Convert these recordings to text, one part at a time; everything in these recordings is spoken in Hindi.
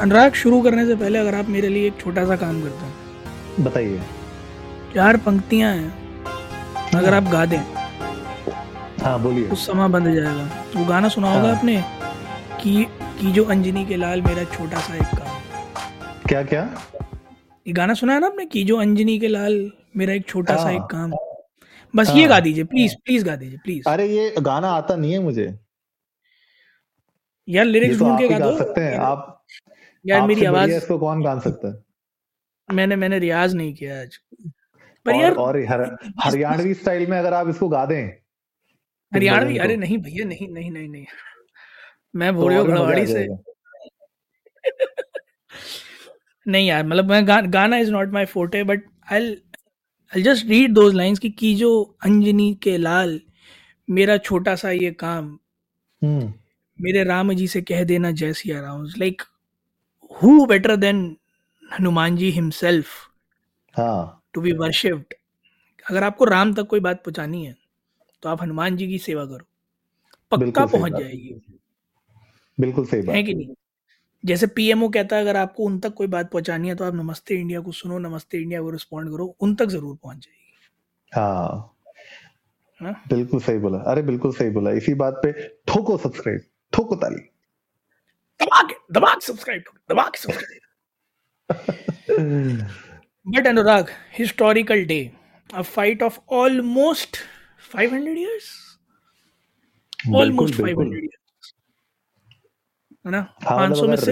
अनुराग, शुरू करने से पहले अगर आप मेरे लिए एक छोटा सा काम करते हैं, बताइए। 4 पंक्तियाँ हैं, अगर आप गा दें। हाँ बोलिए। उस समय बंद जाएगा। वो गाना सुना होगा आपने कि जो अंजनी के लाल मेरा छोटा सा एक काम। क्या क्या ये गाना सुना है ना आपने, कि जो अंजनी के लाल मेरा एक छोटा सा एक काम। बस ये गा दीजिए प्लीज गा दीजिए प्लीज। अरे ये गाना आता नहीं है मुझे यार, लिरिक्स ढूंढ के गा सकते हैं आप यार। मेरी आवाज इसको कौन गा सकता है? मैंने रियाज नहीं किया आज। पर और हरियाणवी स्टाइल में अगर आप इसको गा दें। हरियाणवी? अरे नहीं भैया, नहीं। मैं भोरियो घड़वाड़ी से नहीं यार, मतलब मैं गाना is not my forte, but I just read those lines की जो अंजनी के लाल मेरा छोटा सा ये काम, मेरे राम जी से कह देना जय Siya Ram. Like who better than Hanumanji himself to be worshipped? अगर आपको राम तक कोई बात पहुंचानी है तो आप हनुमान जी की सेवा करो, पक्का पहुंच जाएगी। बिल्कुल सही बात है कि नहीं? जैसे पीएमओ कहता है अगर आपको उन तक कोई बात पहुंचानी है तो आप नमस्ते इंडिया को सुनो, नमस्ते इंडिया को रिस्पॉन्ड करो, उन तक जरूर पहुंच जाएगी। हाँ बिल्कुल सही बोला। अरे बिल्कुल सही बोला। इसी बात पे ठोको सब्सक्राइब, ठोको ताली, दबाक subscribe. But Anurag, historical day, a fight of almost 500 years, almost 500 years, है ना? 500 में से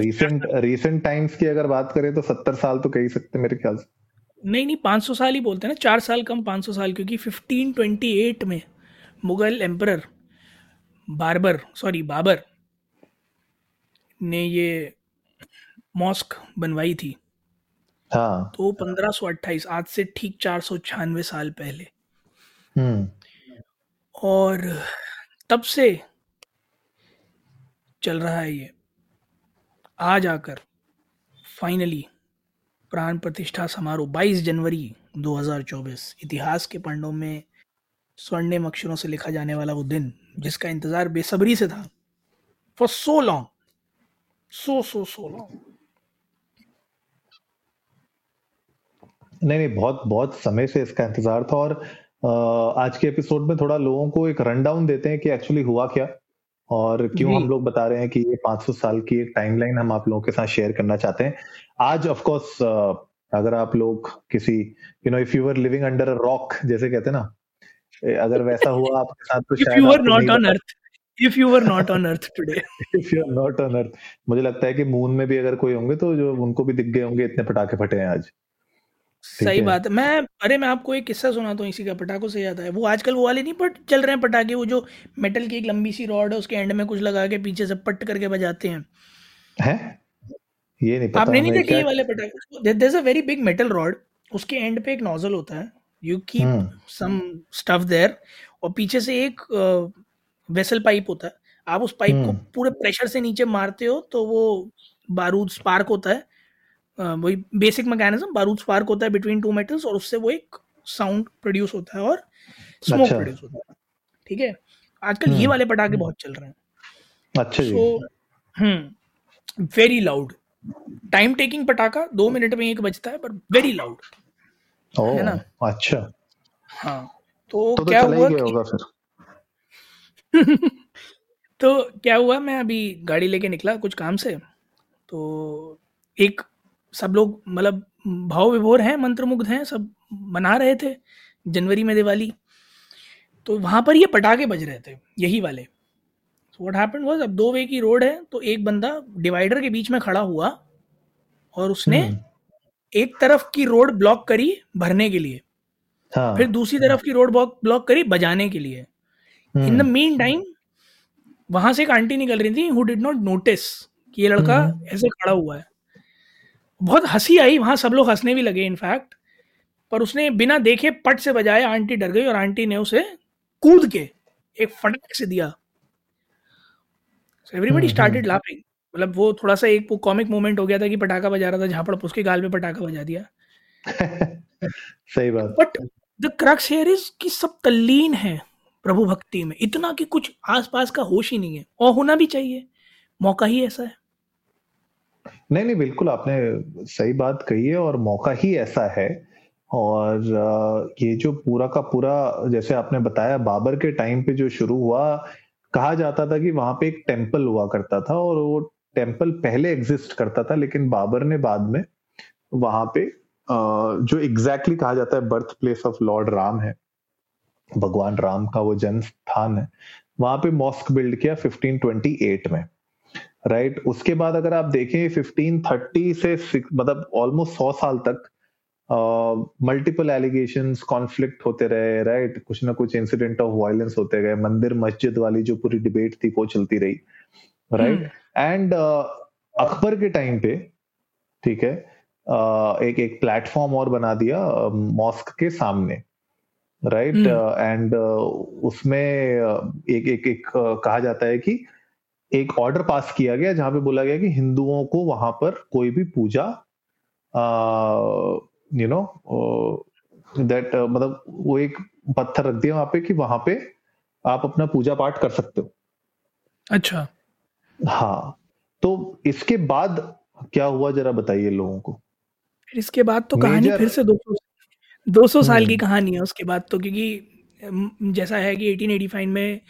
recent times की अगर बात करें तो 70 साल तो कह सकते मेरे ख्याल से। नहीं 500 साल ही बोलते हैं ना, 4 साल कम 500 साल, क्योंकि 1528 में मुगल एम्परर बाबर ने ये मॉस्क बनवाई थी। तो 1528, आज से ठीक 496 साल पहले। और तब से चल रहा है ये। आज आकर फाइनली प्राण प्रतिष्ठा समारोह 22 जनवरी 2024, इतिहास के पन्नों में स्वर्णिम अक्षरों से लिखा जाने वाला वो दिन जिसका इंतजार बेसब्री से था फॉर सो लॉन्ग, सो नहीं बहुत समय से इसका इंतजार था। और आज के एपिसोड में थोड़ा लोगों को एक रनडाउन देते हैं कि एक्चुअली हुआ क्या और क्यों हम लोग बता रहे हैं कि ये 500 साल की एक टाइमलाइन हम आप लोगों के साथ शेयर करना चाहते हैं। आज ऑफ कोर्स अगर आप लोग किसी if you were living under a rock जैसे कहते हैं ना, अगर वैसा हुआ आपके साथ तो शायद If you were not on earth today. मुझे लगता है कि मून में भी अगर कोई होंगे तो जो उनको भी दिख गए होंगे, इतने पटाखे फटे हैं आज। सही बात है। मैं आपको एक किस्सा सुनाता हूँ इसी का, पटाखों से याद है। वो आजकल वो वाले नहीं बट चल रहे हैं पटाखे, वो जो मेटल की एक लंबी सी रॉड है उसके एंड में कुछ लगा के पीछे से पट करके बजाते हैं। ये नहीं पता आपने नहीं देखा ये वाले पटाखे? There is a very big metal rod, उसके एंड पे एक नोजल होता है, you keep some stuff there, और पीछे से एक वेसल पाइप होता है। आप उस पाइप को पूरे प्रेशर से नीचे मारते हो तो वो बारूद स्पार्क होता है, वही बेसिक मैकेनिज्म। बारूद स्पार्क होता है बिटवीन टू मेटल्स और उससे वो एक साउंड प्रोड्यूस होता है और स्मोक प्रोड्यूस होता है। ठीक है, आजकल ये वाले पटाखे बहुत चल रहे हैं। अच्छा जी। So very loud, time taking पटाखा, 2 मिनट में एक बजता है पर वेरी लाउड है ना। अच्छा हाँ, तो क्या हुआ मैं अभी गाड़ी लेके निकला कुछ काम से, तो एक सब लोग मतलब भाव विभोर हैं, मंत्रमुग्ध हैं, सब मना रहे थे जनवरी में दिवाली। तो वहाँ पर ये पटाखे बज रहे थे यही वाले। सो व्हाट हैपेंड वाज, अब 2 वे की रोड है तो एक बंदा डिवाइडर के बीच में खड़ा हुआ और उसने एक तरफ की रोड ब्लॉक करी भरने के लिए, फिर दूसरी तरफ की रोड ब्लॉक करी बजाने के लिए। इन द मीन टाइम वहां से एक आंटी निकल रही थी हु डिड नॉट नोटिस कि ये लड़का ऐसे खड़ा हुआ है। बहुत हंसी आई वहां, सब लोग हंसने भी लगे इनफैक्ट, पर उसने बिना देखे पट से बजाया। आंटी डर गई और आंटी ने उसे कूद के एक फटक से दिया। एवरीबडी स्टार्टेड लाफिंग, मतलब वो थोड़ा सा एक कॉमिक मोमेंट हो गया था कि पटाखा बजा रहा था, झापड़ पुस के गाल में पटाखा बजा दिया। सही बात। But the crux here is कि सब तल्लीन है प्रभु भक्ति में, इतना कि कुछ आसपास का होश ही नहीं है, और होना भी चाहिए, मौका ही ऐसा है। नहीं, बिल्कुल आपने सही बात कही है और मौका ही ऐसा है। और ये जो पूरा का पूरा, जैसे आपने बताया, बाबर के टाइम पे जो शुरू हुआ, कहा जाता था कि वहां पे एक टेम्पल हुआ करता था और वो टेम्पल पहले एग्जिस्ट करता था, लेकिन बाबर ने बाद में वहां पे जो एग्जैक्टली कहा जाता है birth place of Lord Ram है, भगवान राम का वो जन्म स्थान है, वहां पे मॉस्क बिल्ड किया 1528 में, राइट। उसके बाद अगर आप देखें 1530 से मतलब ऑलमोस्ट 100 साल तक मल्टीपल एलिगेशंस, कॉन्फ्लिक्ट होते रहे, राइट। कुछ ना कुछ इंसिडेंट ऑफ वायलेंस होते गए, मंदिर मस्जिद वाली जो पूरी डिबेट थी वो चलती रही, राइट। एंड अकबर के टाइम पे, ठीक है, एक प्लेटफॉर्म और बना दिया मॉस्क के सामने, राइट। एंड उसमें एक कहा जाता है कि एक ऑर्डर पास किया गया जहां पे बोला गया कि हिंदुओं को वहां पर कोई भी पूजा यू नो दैट, मतलब वो एक पत्थर रख दिया वहां पे कि वहां पे आप अपना पूजा पाठ कर सकते हो। अच्छा, हाँ। तो इसके बाद क्या हुआ जरा बताइए लोगों को। इसके बाद तो कहानी फिर से 200 साल की कहानी है उसके बाद तो, क्योंकि जैसा है कि 1885 में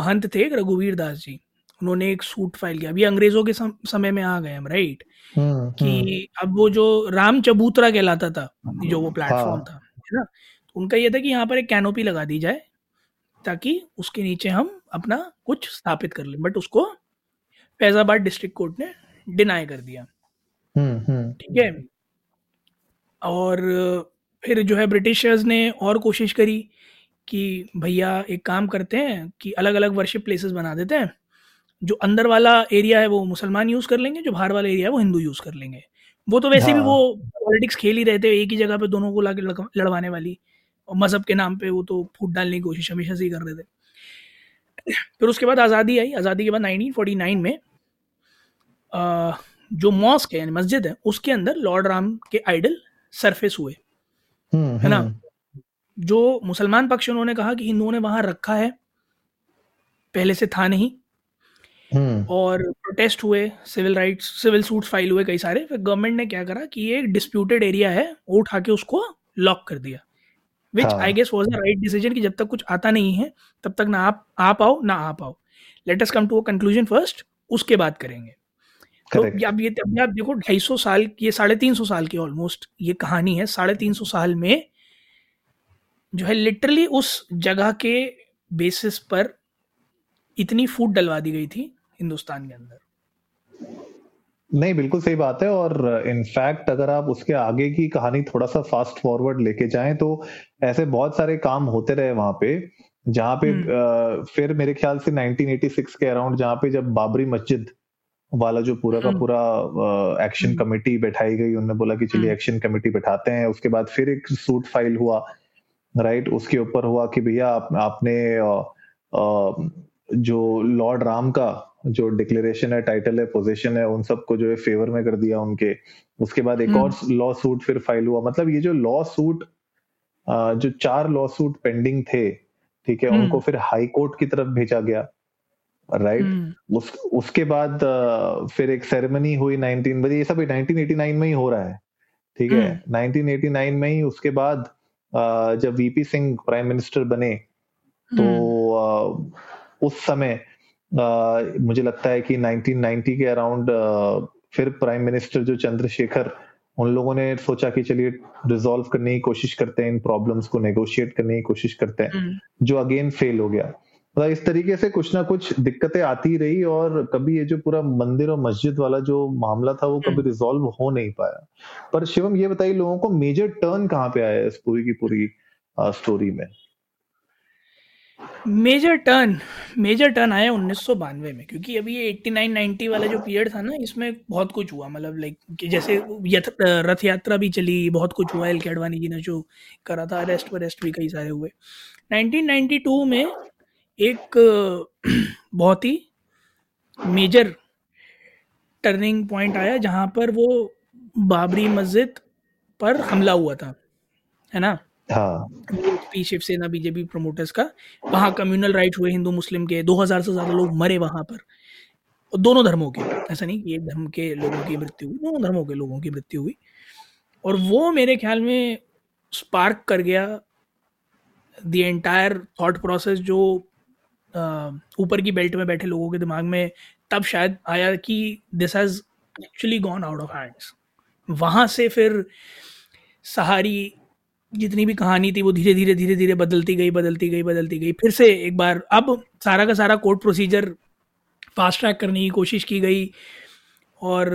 महंत थे रघुवीर दास जी, उन्होंने एक सूट फाइल किया, अभी अंग्रेजों के समय में आ गए हम, राइट। कि अब वो जो राम चबूतरा कहलाता था जो वो प्लेटफॉर्म था, है ना, उनका ये था कि यहाँ पर एक कैनोपी लगा दी जाए ताकि उसके नीचे हम अपना कुछ स्थापित कर ले, बट उसको फैजाबाद डिस्ट्रिक्ट कोर्ट ने डिनाई कर दिया, ठीक है। और फिर जो है ब्रिटिशर्स ने और कोशिश करी कि भैया एक काम करते हैं कि अलग अलग वर्शिप प्लेसेस बना देते हैं, जो अंदर वाला एरिया है वो मुसलमान यूज़ कर लेंगे, जो बाहर वाला एरिया है वो हिंदू यूज़ कर लेंगे। वो तो वैसे भी वो पॉलिटिक्स खेल ही रहे थे एक ही जगह पे, दोनों को लाके लड़वाने वाली, और मज़हब के नाम पे वो तो फूट डालने की कोशिश हमेशा से ही कर रहे थे। फिर उसके बाद आज़ादी आई, आज़ादी के बाद 1949 में जो मॉस्क है यानी मस्जिद है उसके अंदर लॉर्ड राम के आइडल सरफेस हुए, है ना। जो मुसलमान पक्ष, उन्होंने कहा कि हिंदुओं ने वहां रखा है, पहले से था नहीं, और प्रोटेस्ट हुए, civil rights, civil suits file हुए कई सारे। फिर गवर्नमेंट ने क्या करा कि ये एक डिस्प्यूटेड एरिया है, वो उठा के उसको लॉक कर दिया, which I guess was the right decision, कि जब तक कुछ आता नहीं है तब तक ना आप आ पाओ ना आ पाओ, let us come to a conclusion first, उसके बाद करेंगे। तो अब ये आप देखो 250 साल, ये 350 साल की ऑलमोस्ट ये कहानी है। 350 साल में जो है लिटरली उस जगह के बेसिस पर इतनी फूट डलवा दी गई थी हिंदुस्तान के अंदर। नहीं, बिल्कुल सही बात है। और इनफैक्ट अगर आप उसके आगे की कहानी थोड़ा सा फास्ट फॉरवर्ड लेके जाएं तो ऐसे बहुत सारे काम होते रहे वहां पे, जहाँ पे फिर मेरे ख्याल से 1986 के अराउंड, जहाँ पे जब बाबरी मस्जिद वाला जो पूरा का पूरा एक्शन कमेटी बैठाई गई, उन्होंने बोला कि चलिए एक्शन कमेटी बैठाते हैं। उसके बाद फिर एक सूट फाइल हुआ, राइट। उसके ऊपर हुआ कि भैया आपने जो लॉर्ड राम का जो डिक्लेरेशन है, टाइटल है, पोजीशन है, उन सबको जो है फेवर में कर दिया उनके। उसके बाद एक और लॉ सूट फिर फाइल हुआ। मतलब ये जो लॉ सूट, जो 4 लॉ सूट पेंडिंग थे, ठीक है, उनको फिर हाई कोर्ट की तरफ भेजा गया, राइट। उसके बाद फिर एक सेरेमनी हुई 19 बजे, ये सब 1989 में ही हो रहा है, ठीक है, 1989 में ही। उसके बाद जब वीपी सिंह प्राइम मिनिस्टर बने तो उस समय मुझे लगता है कि 1990 के अराउंड फिर प्राइम मिनिस्टर जो चंद्रशेखर, उन लोगों ने सोचा कि चलिए रिजॉल्व करने की कोशिश करते हैं इन प्रॉब्लम्स को, नेगोशिएट करने की कोशिश करते हैं, जो अगेन फेल हो गया। मतलब इस तरीके से कुछ ना कुछ दिक्कतें आती रही और कभी ये जो पूरा मंदिर और मस्जिद वाला जो मामला था वो कभी रिजॉल्व हो नहीं पाया। पर शिवम, ये बताइए लोगों को मेजर टर्न कहाँ पे आया इस पूरी की पूरी स्टोरी में। मेजर टर्न आया 1992 में, क्योंकि अभी ये 89-90 वाला जो पीरियड था ना, इसमें बहुत कुछ हुआ। मतलब लाइक जैसे रथ यात्रा भी चली, बहुत कुछ हुआ, एल के अडवाणी जी ने जो करा था, अरेस्ट वरेस्ट भी कई सारे हुए। 1992 में एक बहुत ही मेजर टर्निंग पॉइंट आया, जहां पर वो बाबरी मस्जिद पर हमला हुआ था, है ना। शिवसेना बीजेपी प्रमोटर्स का, वहां कम्युनल राइट हुए हिंदू मुस्लिम के, 2000 से ज्यादा लोग मरे वहां पर, दोनों धर्मों के, ऐसा नहीं कि एक धर्म के लोगों की मृत्यु हुई, दोनों धर्मों के लोगों की मृत्यु हुई। और वो मेरे ख्याल में स्पार्क कर गया द एंटायर थॉट प्रोसेस जो ऊपर की बेल्ट में बैठे लोगों के दिमाग में तब शायद आया कि this has actually gone out of hands. वहाँ से फिर सहारी जितनी भी कहानी थी वो धीरे धीरे बदलती गई। फिर से एक बार अब सारा का सारा कोर्ट प्रोसीजर फास्ट ट्रैक करने की कोशिश की गई और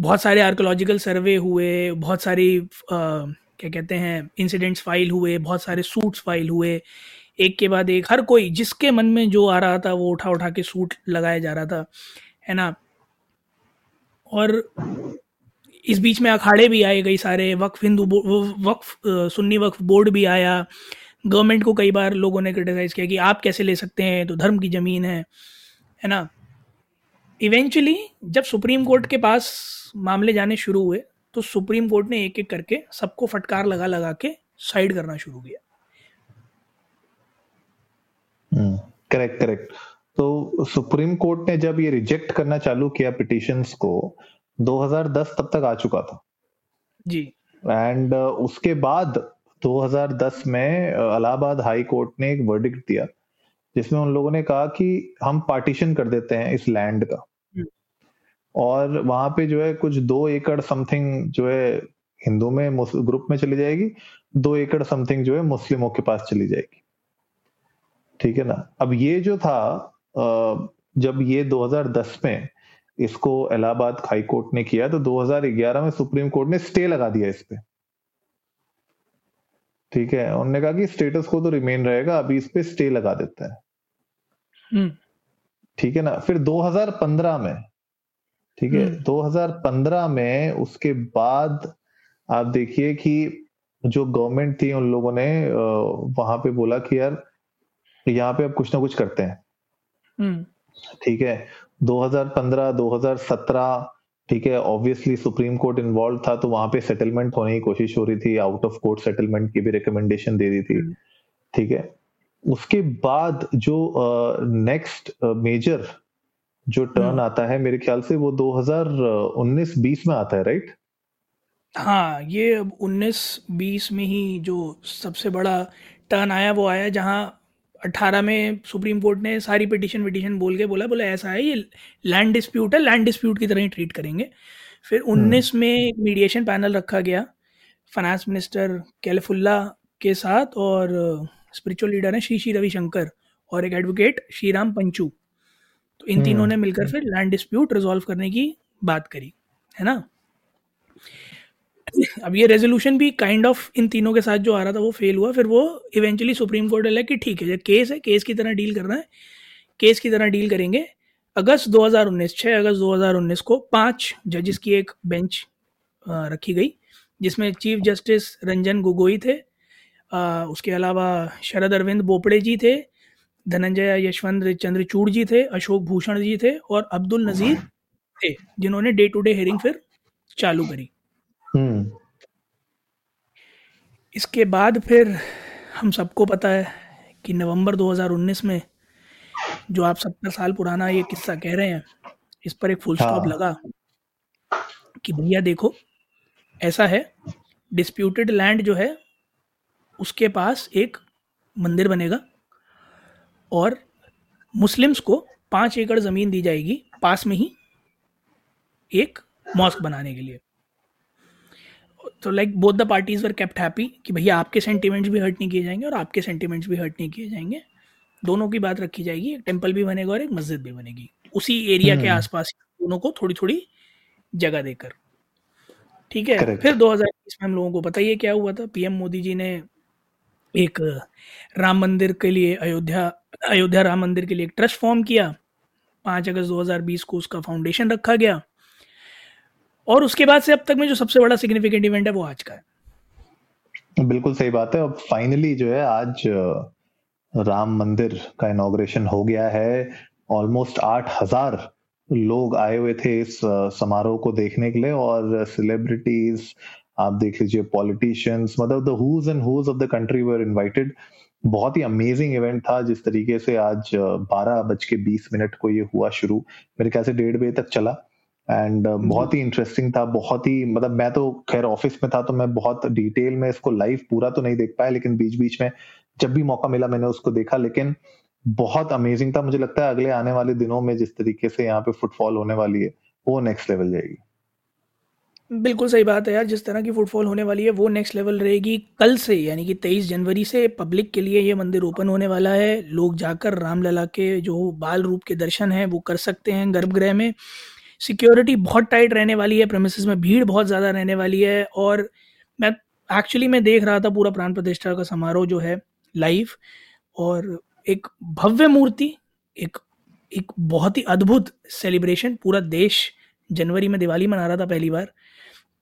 बहुत सारे आर्कोलॉजिकल सर्वे हुए, बहुत सारी क्या कहते हैं इंसिडेंट्स फाइल हुए, बहुत सारे सूट्स फाइल हुए, एक के बाद एक। हर कोई जिसके मन में जो आ रहा था वो उठा उठा के सूट लगाया जा रहा था, है ना। और इस बीच में अखाड़े भी आए कई सारे, सुन्नी वक्फ बोर्ड भी आया। गवर्नमेंट को कई बार लोगों ने क्रिटिसाइज़ किया कि आप कैसे ले सकते हैं, तो धर्म की ज़मीन है ना। इवेंचुअली जब सुप्रीम कोर्ट के पास मामले जाने शुरू हुए तो सुप्रीम कोर्ट ने एक एक करके सबको फटकार लगा के साइड करना शुरू किया। करेक्ट। तो सुप्रीम कोर्ट ने जब ये रिजेक्ट करना चालू किया पिटिशंस को, 2010 तब तक आ चुका था जी। एंड उसके बाद 2010 में इलाहाबाद हाई कोर्ट ने एक वर्डिक्ट दिया जिसमें उन लोगों ने कहा कि हम पार्टीशन कर देते हैं इस लैंड का, और वहां पे जो है कुछ 2 एकड़ समथिंग जो है हिंदू में ग्रुप में चली जाएगी, 2 एकड़ समथिंग जो है मुस्लिमों के पास चली जाएगी, ठीक है ना। अब ये जो था जब ये 2010 में इसको इलाहाबाद हाई कोर्ट ने किया तो 2011 में सुप्रीम कोर्ट ने स्टे लगा दिया इस पे, ठीक है। उन्होंने कहा कि स्टेटस को तो रिमेन रहेगा, अभी इस पे स्टे लगा देता है, ठीक है ना। फिर 2015 में, ठीक है, 2015 में उसके बाद आप देखिए कि जो गवर्नमेंट थी उन लोगों ने वहां पे बोला कि यार यहाँ पे अब कुछ ना कुछ करते हैं, ठीक है। 2015 2017, ठीक है, ऑब्वियसली सुप्रीम कोर्ट इन्वॉल्व था तो वहां पे सेटलमेंट होने की कोशिश हो रही थी, आउट ऑफ कोर्ट सेटलमेंट की भी रिकमेंडेशन दे रही थी, ठीक है। उसके बाद जो नेक्स्ट मेजर जो टर्न आता है मेरे ख्याल से वो 2019-20 में आता है, राइट? हाँ, ये अब 19-20 में ही जो सबसे बड़ा टर्न आया वो आया जहां 18 में सुप्रीम कोर्ट ने सारी पिटिशन बोल के बोला ऐसा है, ये लैंड डिस्प्यूट है, लैंड डिस्प्यूट की तरह ही ट्रीट करेंगे। फिर 19 में मीडिएशन पैनल रखा गया फाइनेंस मिनिस्टर कैलिफुल्ला के साथ, और स्पिरिचुअल लीडर है श्री श्री रवि शंकर और एक एडवोकेट श्री राम पंचू, तो इन तीनों ने मिलकर फिर लैंड डिस्प्यूट रिजॉल्व करने की बात करी, है ना। अब ये रेजोल्यूशन भी काइंड ऑफ इन तीनों के साथ जो आ रहा था वो फेल हुआ। फिर वो इवेंचुअली सुप्रीम कोर्ट ने कि ठीक है, केस है, केस की तरह डील करना है, केस की तरह डील करेंगे। अगस्त 2019 को 5 जजेस की एक बेंच रखी गई जिसमें चीफ जस्टिस रंजन गोगोई थे, उसके अलावा शरद अरविंद बोपड़े जी थे, धनंजय यशवंत चंद्रचूड़ जी थे, अशोक भूषण जी थे और अब्दुल नज़ीर थे, जिन्होंने डे टू डे हियरिंग फिर चालू करी। इसके बाद फिर हम सबको पता है कि नवंबर 2019 में जो आप 70 साल पुराना ये किस्सा कह रहे हैं इस पर एक फुल स्टॉप लगा कि भैया देखो ऐसा है, डिस्प्यूटेड लैंड जो है उसके पास एक मंदिर बनेगा और मुस्लिम्स को 5 एकड़ ज़मीन दी जाएगी पास में ही एक मॉस्क बनाने के लिए। तो like both the parties were kept happy कि भैया आपके सेंटिमेंट्स भी हर्ट नहीं किए जाएंगे और आपके सेंटिमेंट्स भी हर्ट नहीं किए जाएंगे, दोनों की बात रखी जाएगी, एक टेम्पल भी बनेगा और एक मस्जिद भी बनेगी उसी एरिया के आसपास, दोनों को थोड़ी थोड़ी जगह देकर, ठीक है। Correct. फिर 2020 में हम लोगों को पता ही है क्या हुआ था। पीएम मोदी जी ने एक राम मंदिर के लिए अयोध्या राम मंदिर के लिए एक ट्रस्ट फॉर्म किया, 5 अगस्त 2020 को उसका फाउंडेशन रखा गया, और उसके बाद से अब तक में जो सबसे बड़ा सिग्निफिकेंट इवेंट है वो आज का है। बिल्कुल सही बात है। अब फाइनली जो है आज राम मंदिर का इनॉग्रेशन हो गया है। ऑलमोस्ट 8,000 लोग आए हुए थे इस समारोह को देखने के लिए, और सेलिब्रिटीज आप देख लीजिए, पॉलिटिशियंस, मतलब the who's and who's of the country were invited. बहुत ही अमेजिंग इवेंट था। जिस तरीके से आज 12:20 को ये हुआ शुरू, मेरे ख्याल से 1:30 बजे तक चला, एंड बहुत ही इंटरेस्टिंग था, बहुत ही मतलब मैं तो खैर ऑफिस में था तो मैं बहुत डिटेल में इसको लाइव पूरा तो नहीं देख पाया, लेकिन बीच बीच में जब भी मौका मिला मैंने उसको देखा, लेकिन बहुत अमेजिंग था। मुझे लगता है अगले आने वाले दिनों में जिस तरीके से यहाँ पे फुटफॉल होने वाली है वो नेक्स्ट लेवल जाएगी। बिल्कुल सही बात है यार, जिस तरह की फुटफॉल होने वाली है वो नेक्स्ट लेवल रहेगी। कल से यानी कि 23 जनवरी से पब्लिक के लिए ये मंदिर ओपन होने वाला है। लोग जाकर रामलला के जो बाल रूप के दर्शन हैं वो कर सकते हैं। गर्भगृह में सिक्योरिटी बहुत टाइट रहने वाली है, प्रेमिसेस में भीड़ बहुत ज़्यादा रहने वाली है। और मैं देख रहा था पूरा प्राण प्रतिष्ठा का समारोह जो है लाइव, और एक भव्य मूर्ति, एक बहुत ही अद्भुत सेलिब्रेशन। पूरा देश जनवरी में दिवाली मना रहा था पहली बार,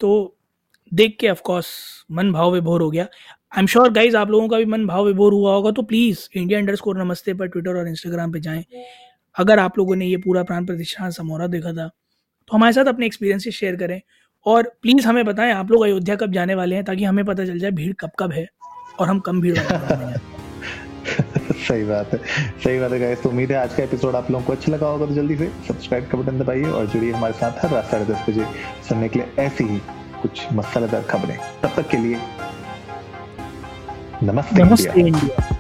तो देख के ऑफकोर्स मन भाव विभोर हो गया। आई एम श्योर गाइज आप लोगों का भी मन भाव विभोर हुआ होगा, तो प्लीज़ India_Namaste पर ट्विटर और इंस्टाग्राम पर जाएं। अगर आप लोगों ने ये पूरा प्राण प्रतिष्ठा समारोह देखा था तो हमारे साथ अपने एक्सपीरियंसेस शेयर करें, और प्लीज़ हमें बताएं आप लोग अयोध्या कब जाने वाले हैं, ताकि हमें पता चल जाए भीड़ कब कब है और हम कम भीड़ वाले। सही बात है गाइस। तो उम्मीद है आज का एपिसोड आप लोगों को अच्छा लगा होगा, तो जल्दी से सब्सक्राइब का बटन दबाइए और जुड़िए हमारे साथ हर रात 10:30 बजे सुनने के लिए ऐसी ही कुछ मसालेदार खबरें। तब तक के लिए नमस्ते इंडिया।